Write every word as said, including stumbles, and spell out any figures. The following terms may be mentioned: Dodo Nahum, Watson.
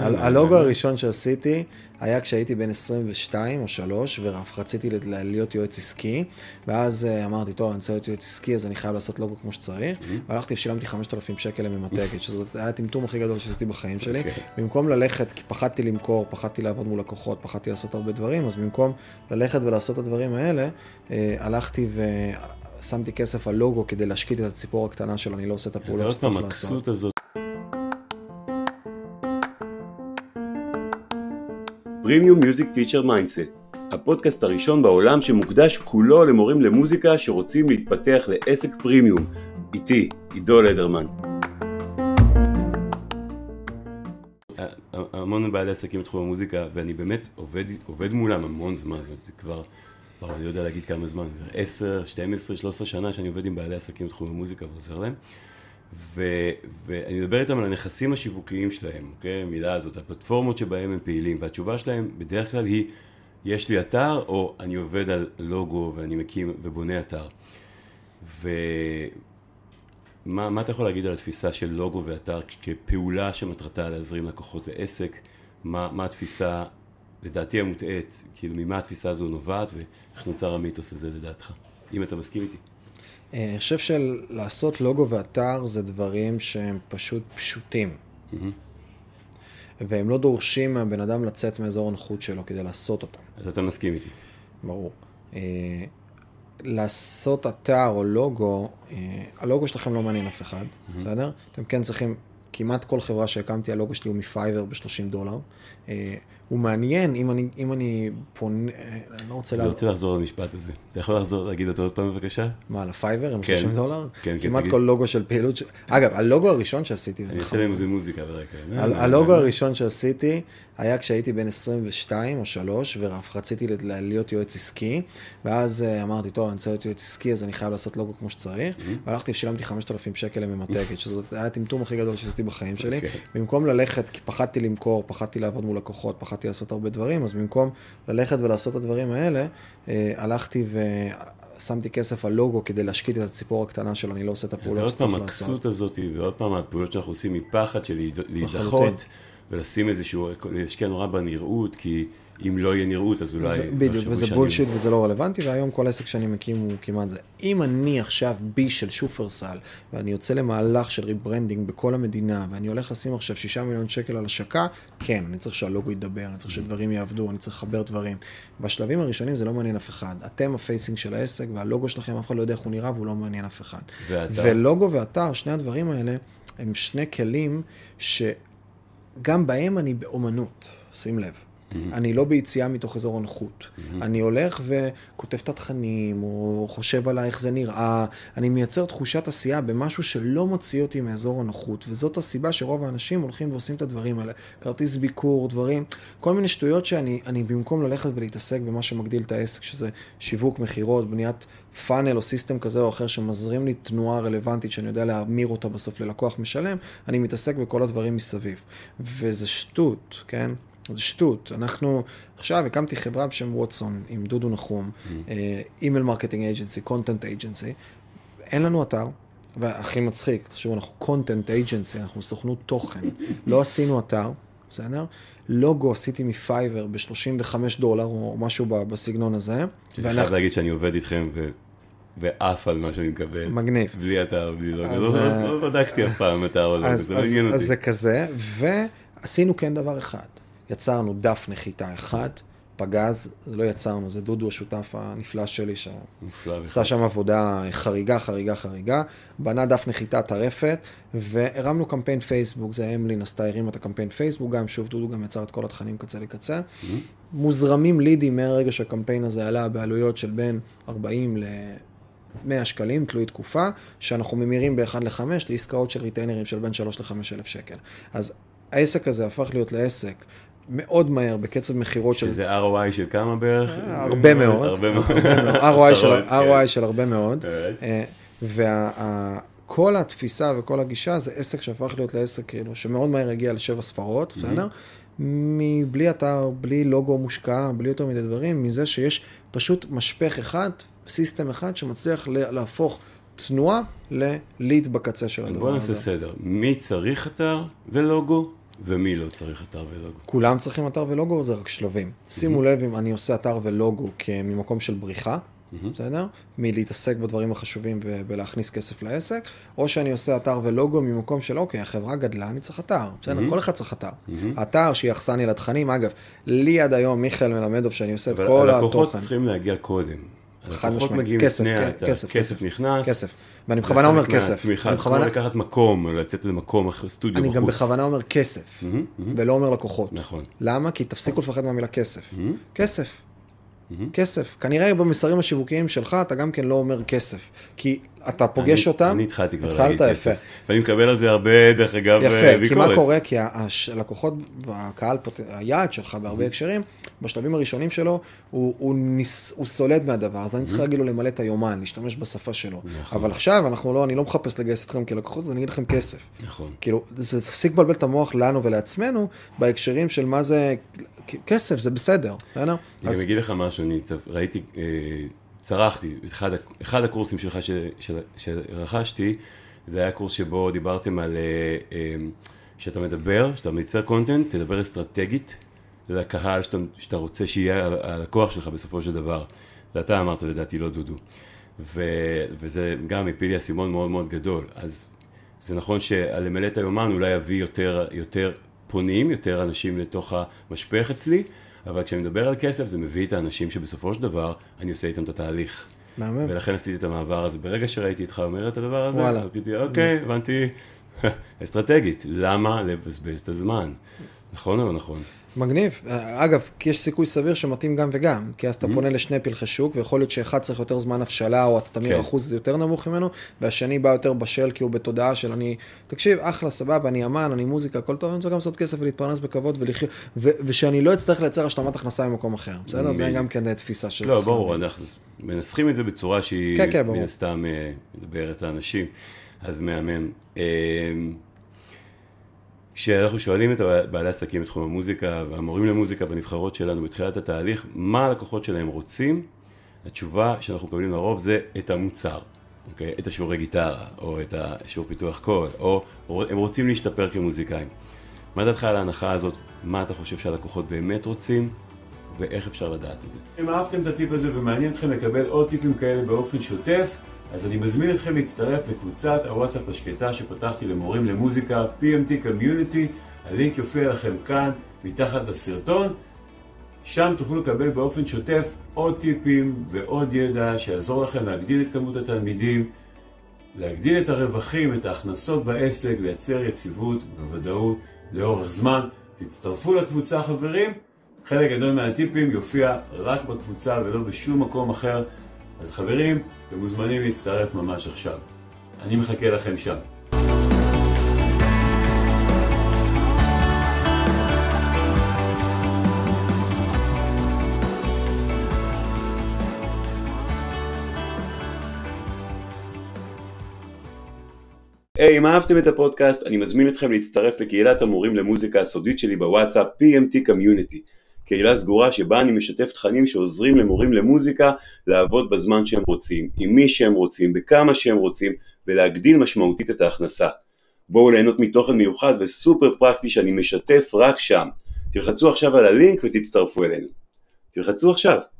הלוגו הראשון שעשיתי היה כשהייתי בין עשרים ושתיים או שלוש, ורציתי להיות יועץ עסקי, ואז אמרתי, טוב, אני רוצה להיות יועץ עסקי, אז אני חייב לעשות לוגו כמו שצריך, והלכתי ושילמתי חמשת אלפים שקל לממתקת, שזה היה הטמטום הכי גדול שעשיתי בחיים שלי, במקום ללכת, כי פחדתי למכור, פחדתי לעבוד מול לקוחות, פחדתי לעשות הרבה דברים, אז במקום ללכת ולעשות את הדברים האלה, הלכתי ו... שמתי כסף על לוגו כדי להשקיט את הציפור הקטנה שלו, אני לא עושה את הפעולה שצריך לעשות. אז זאת המקסות הזאת. פרימיום מיוזיק טיצ'ר מיינדסט, הפודקאסט הראשון בעולם שמוקדש כולו למורים למוזיקה שרוצים להתפתח לעסק פרימיום. איתי, עידו לדרמן. המון בעלי עסקים בתחום המוזיקה, ואני באמת עובד מולם המון זמן, זה כבר... אני לא יודע להגיד כמה זמן, עשר, שתים עשרה, שלוש עשרה שנה שאני עובד עם בעלי עסקים בתחום המוזיקה ועוזר להם, ואני מדבר איתם על הנכסים השיווקיים שלהם, אוקיי? המילה הזאת, הפלטפורמות שבהם הם פעילים, והתשובה שלהם בדרך כלל היא, יש לי אתר, או אני עובד על לוגו ואני מקים ובונה אתר. ומה אתה יכול להגיד על התפיסה של לוגו ואתר כפעולה שמטרתה להזרים לקוחות לעסק? מה התפיסה לדעתי המוטעית, כאילו ממה התפיסה הזו נובעת, ואיך נוצר המיתוס הזה לדעתך, אם אתה מסכים איתי. אני חושב של לעשות לוגו ואתר זה דברים שהם פשוט פשוטים. והם לא דורשים מהבן אדם לצאת מאזור הנוחות שלו כדי לעשות אותם. אז אתה מסכים איתי. ברור. לעשות אתר או לוגו, הלוגו שלכם לא מעניין אף אחד, בסדר? אתם כן צריכים... כמעט כל חברה שהקמתי, הלוגו שלי הוא מפייבר ב-שלושים דולר. הוא מעניין, אם אני, אם אני פונה, אני לא רוצה... אני רוצה לחזור למשפט הזה. אתה יכול לחזור, להגיד אותו עוד פעם בבקשה? מה, לפייבר עם שלושים דולר? כן, כן. כמעט כל לוגו של פעילות... אגב, הלוגו הראשון שעשיתי... אני אעשה להם איזה מוזיקה ברקע. הלוגו הראשון שעשיתי היה כשהייתי בין עשרים ושתיים או שלוש, ורציתי להיות יועץ עסקי, ואז אמרתי, טוב, אני רוצה להיות יועץ עסקי, אז אני חייב לעשות לוגו כמו שצריך, והלכתי ושילמתי חמשת אלפים שקל לממתקת, שזה היה הטמטום הכי גדול שעשיתי בחיים שלי. במקום ללכת, כי פחדתי למכור, פחדתי לעבוד מול לקוחות, פחדתי לעשות הרבה דברים, אז במקום ללכת ולעשות את הדברים האלה, הלכתי ושמתי כסף על לוגו כדי להשקיט את הציפור הקטנה שלו, אני לא עושה את הפעולה שצריך לעשות. אז עוד פעם המקסות הזאת, ועוד פעם הפעולות שאנחנו עושים מפחד של להידחות, ולשים איזשהו, להשקיע נורא בנראות, כי אם לא יהיה נראות, אז אולי... בדיוק, וזה בולשיט וזה לא רלוונטי, והיום כל עסק שאני מקים הוא כמעט זה. אם אני עכשיו בי של שופרסל, ואני יוצא למהלך של ריברנדינג בכל המדינה, ואני הולך לשים עכשיו שישה מיליון שקל על השקה, כן, אני צריך שהלוגו ידבר, אני צריך שדברים יעבדו, אני צריך לחבר דברים. בשלבים הראשונים זה לא מעניין אף אחד. אתם הפייסינג של העסק, והלוגו שלכם אף אחד לא יודע איך הוא נראה, והוא לא מעניין אף אחד. ולוגו ואתר, שני הדברים האלה, הם שני כלים שגם בהם אני באומנות. שים לב. אני לא ביציאה מתוך אזור הנוחות. אני הולך וכותב את התכנים, או חושב עליי איך זה נראה. אני מייצר תחושת עשייה במשהו שלא מוציא אותי מאזור הנוחות, וזאת הסיבה שרוב האנשים הולכים ועושים את הדברים האלה. כרטיס ביקור, דברים, כל מיני שטויות שאני, אני במקום ללכת ולהתעסק במה שמגדיל את העסק, שזה שיווק, מחירות, בניית פאנל או סיסטם כזה או אחר שמזרים לי תנועה רלוונטית שאני יודע להמיר אותה בסוף ללקוח משלם, אני מתעסק בכל הדברים מסביב. וזה שטות, כן? זה שטות. אנחנו, עכשיו הקמתי חברה בשם ווטסון, עם דודו נחום, אימייל מרקטינג אייג'נסי, קונטנט אייג'נסי. אין לנו אתר, והכי מצחיק, תחשבו, אנחנו קונטנט אייג'נסי, אנחנו סוכנות תוכן. לא עשינו אתר, בסדר? לוגו עשיתי מפייבר ב-שלושים וחמישה דולר, או משהו בסגנון הזה. אני חייב להגיד שאני עובד איתכם ו... ואף על מה שאני מקבל. מגניב. בלי אתר, בלי לוגו. לא בדקתי אף פעם אתר או לוגו, זה לא עניין אותי. אז זה כזה, ועשינו כן דבר אחד. יצרנו דף נחיתה אחד, פגז, זה לא יצרנו, זה דודו השותף הנפלא שלי, שעשה שם עבודה חריגה, חריגה, חריגה, בנה דף נחיתה טרפת, והרמנו קמפיין פייסבוק, זה אמלין, עשתה הרימה את הקמפיין פייסבוק, גם שוב דודו גם יצר את כל התכנים קצה לקצה, מוזרמים לידים מהרגע שהקמפיין הזה עלה בעלויות של בין ארבעים למאה שקלים, תלוי תקופה, שאנחנו ממירים ב-אחד לחמש לעסקאות של ריטיינרים של בין שלוש לחמש אלף שקל. אז העסק הזה הפך להיות לעסק מאוד מהר בקצב מחירות של... שזה R O I של כמה בערך? הרבה מאוד. R O I של הרבה מאוד. וכל התפיסה וכל הגישה זה עסק שהפך להיות לעסק שמאוד מהר הגיע לשבע ספרות, בסדר? מבלי אתר, בלי לוגו מושקע, בלי יותר מדי דברים, מזה שיש פשוט משפך אחד, סיסטם אחד שמצליח להפוך תנועה לליד בקצה של הדבר הזה. בוא נעשה סדר. מי צריך אתר ולוגו? ומי לא צריך אתר ולוגו? כולם צריכים אתר ולוגו, זה רק שלבים. שימו לב, אם אני עושה אתר ולוגו ממקום של בריחה, בסדר? מלהתעסק בדברים החשובים ולהכניס כסף לעסק, או שאני עושה אתר ולוגו ממקום של, אוקיי, החברה גדלה, אני צריך אתר. בסדר? כל אחד צריך אתר. אתר שיחסן על התכנים, אגב, לי עד היום מיכאל מלמדוב שאני עושה את כל התוכן. אבל הלקוחות צריכים להגיע קודם. הלקוחות מגיעים לפני האתר. כסף נכנס. כסף. ואני בכוונה אומר כסף. אני בכוונה לקחת מקום, לצאת למקום, סטודיו בחוץ. אני גם בכוונה אומר כסף, ולא אומר לקוחות. נכון. למה? כי תפסיקו לפחד מהמילה כסף. כסף. כסף. כנראה במסרים השיווקיים שלך, אתה גם כן לא אומר כסף. כי אתה פוגש אותם. אני התחלתי כבר להגיד כסף. ואני מקבל על זה הרבה, דרך אגב, ביקורת. יפה, כי מה קורה? כי הלקוחות, הקהל, היעד שלך בהרבה הקשרים, בשלבים הראשונים שלו, הוא סולד מהדבר. אז אני צריך להגיד לו למלא את היומן, להשתמש בשפה שלו. אבל עכשיו, אנחנו לא, אני לא מחפש לגייס אתכם כלקוחות, אז אני אגיד לכם כסף. נכון. כאילו, זה תפסיק בלבל את המוח לנו ולעצמנו, בהקשרים של מה זה כסף, זה בסדר. אני אגיד לך משהו, אני ראיתי, צרחתי, אחד, אחד הקורסים שלך של, של, שרכשתי, זה היה קורס שבו דיברתם על, שאתה מדבר, שאתה מייצר קונטנט, תדבר אסטרטגית לקהל שאתה, שאתה רוצה שיהיה הלקוח שלך בסופו של דבר. ואתה אמרת, לדעתי, לא דודו. ו, וזה גם הפיל לי הסימון מאוד מאוד גדול. אז זה נכון שלמלא את היומן אולי יביא יותר, יותר פונים, יותר אנשים לתוך המשפך אצלי, אבל כשאני מדבר על כסף, זה מביא את האנשים שבסופו של דבר, אני עושה איתם את התהליך. מאמן. ולכן עשיתי את המעבר הזה. ברגע שראיתי איתך אומר את הדבר הזה, וואלה. ראיתי, אוקיי, הבנתי, אסטרטגית. למה לבזבז את הזמן? נכון או נכון? מגניב. אגב, כי יש סיכוי סביר שמתאים גם וגם, כי אז אתה פונה לשני פלחי שוק, ויכול להיות שאחד צריך יותר זמן הפשלה, או אתה תמיר אחוז יותר נמוך ממנו, והשני בא יותר בשל, כי הוא בתודעה של אני, תקשיב, אחלה, סבבה, אני אמן, אני מוזיקה, הכל טוב, אני צריך גם לעשות כסף ולהתפרנס בכבוד, ושאני לא אצטרך לייצר השלמת הכנסה ממקום אחר. בסדר? זה גם כן תפיסה של... לא, ברור, אנחנו מנסחים את זה בצורה שהיא מן הסתם מדברת לאנשים, אז מהמם. כשאנחנו שואלים את בעלי עסקים בתחום המוזיקה והמורים למוזיקה בנבחרות שלנו בתחילת התהליך, מה הלקוחות שלהם רוצים, התשובה שאנחנו מקבלים לרוב זה את המוצר, אוקיי? את השיעורי גיטרה, או את השיעור פיתוח קול, או הם רוצים להשתפר כמוזיקאים. מה דעתך על ההנחה הזאת? מה אתה חושב שהלקוחות באמת רוצים? ואיך אפשר לדעת את זה? אם אהבתם את הטיפ הזה ומעניין אתכם לקבל עוד טיפים כאלה באופן שוטף, אז אני מזמין אתכם להצטרף לקבוצת הוואטסאפ השקטה שפתחתי למורים למוזיקה, פי אם טי Community, הלינק יופיע לכם כאן, מתחת לסרטון. שם תוכלו לקבל באופן שוטף עוד טיפים ועוד ידע שיעזור לכם להגדיל את כמות התלמידים, להגדיל את הרווחים, את ההכנסות בעסק, לייצר יציבות וודאות לאורך זמן. תצטרפו לקבוצה, חברים. חלק גדול מהטיפים יופיע רק בקבוצה ולא בשום מקום אחר. אז חברים, אתם מוזמנים להצטרף ממש עכשיו. אני מחכה לכם שם. היי, hey, אם אהבתם את הפודקאסט, אני מזמין אתכם להצטרף לקהילת המורים למוזיקה הסודית שלי בוואטסאפ, פי אם טי Community. קהילה סגורה שבה אני משתף תכנים שעוזרים למורים למוזיקה לעבוד בזמן שהם רוצים, עם מי שהם רוצים, בכמה שהם רוצים, ולהגדיל משמעותית את ההכנסה. בואו ליהנות מתוכן מיוחד וסופר פרקטי שאני משתף רק שם. תלחצו עכשיו על הלינק ותצטרפו אלינו. תלחצו עכשיו.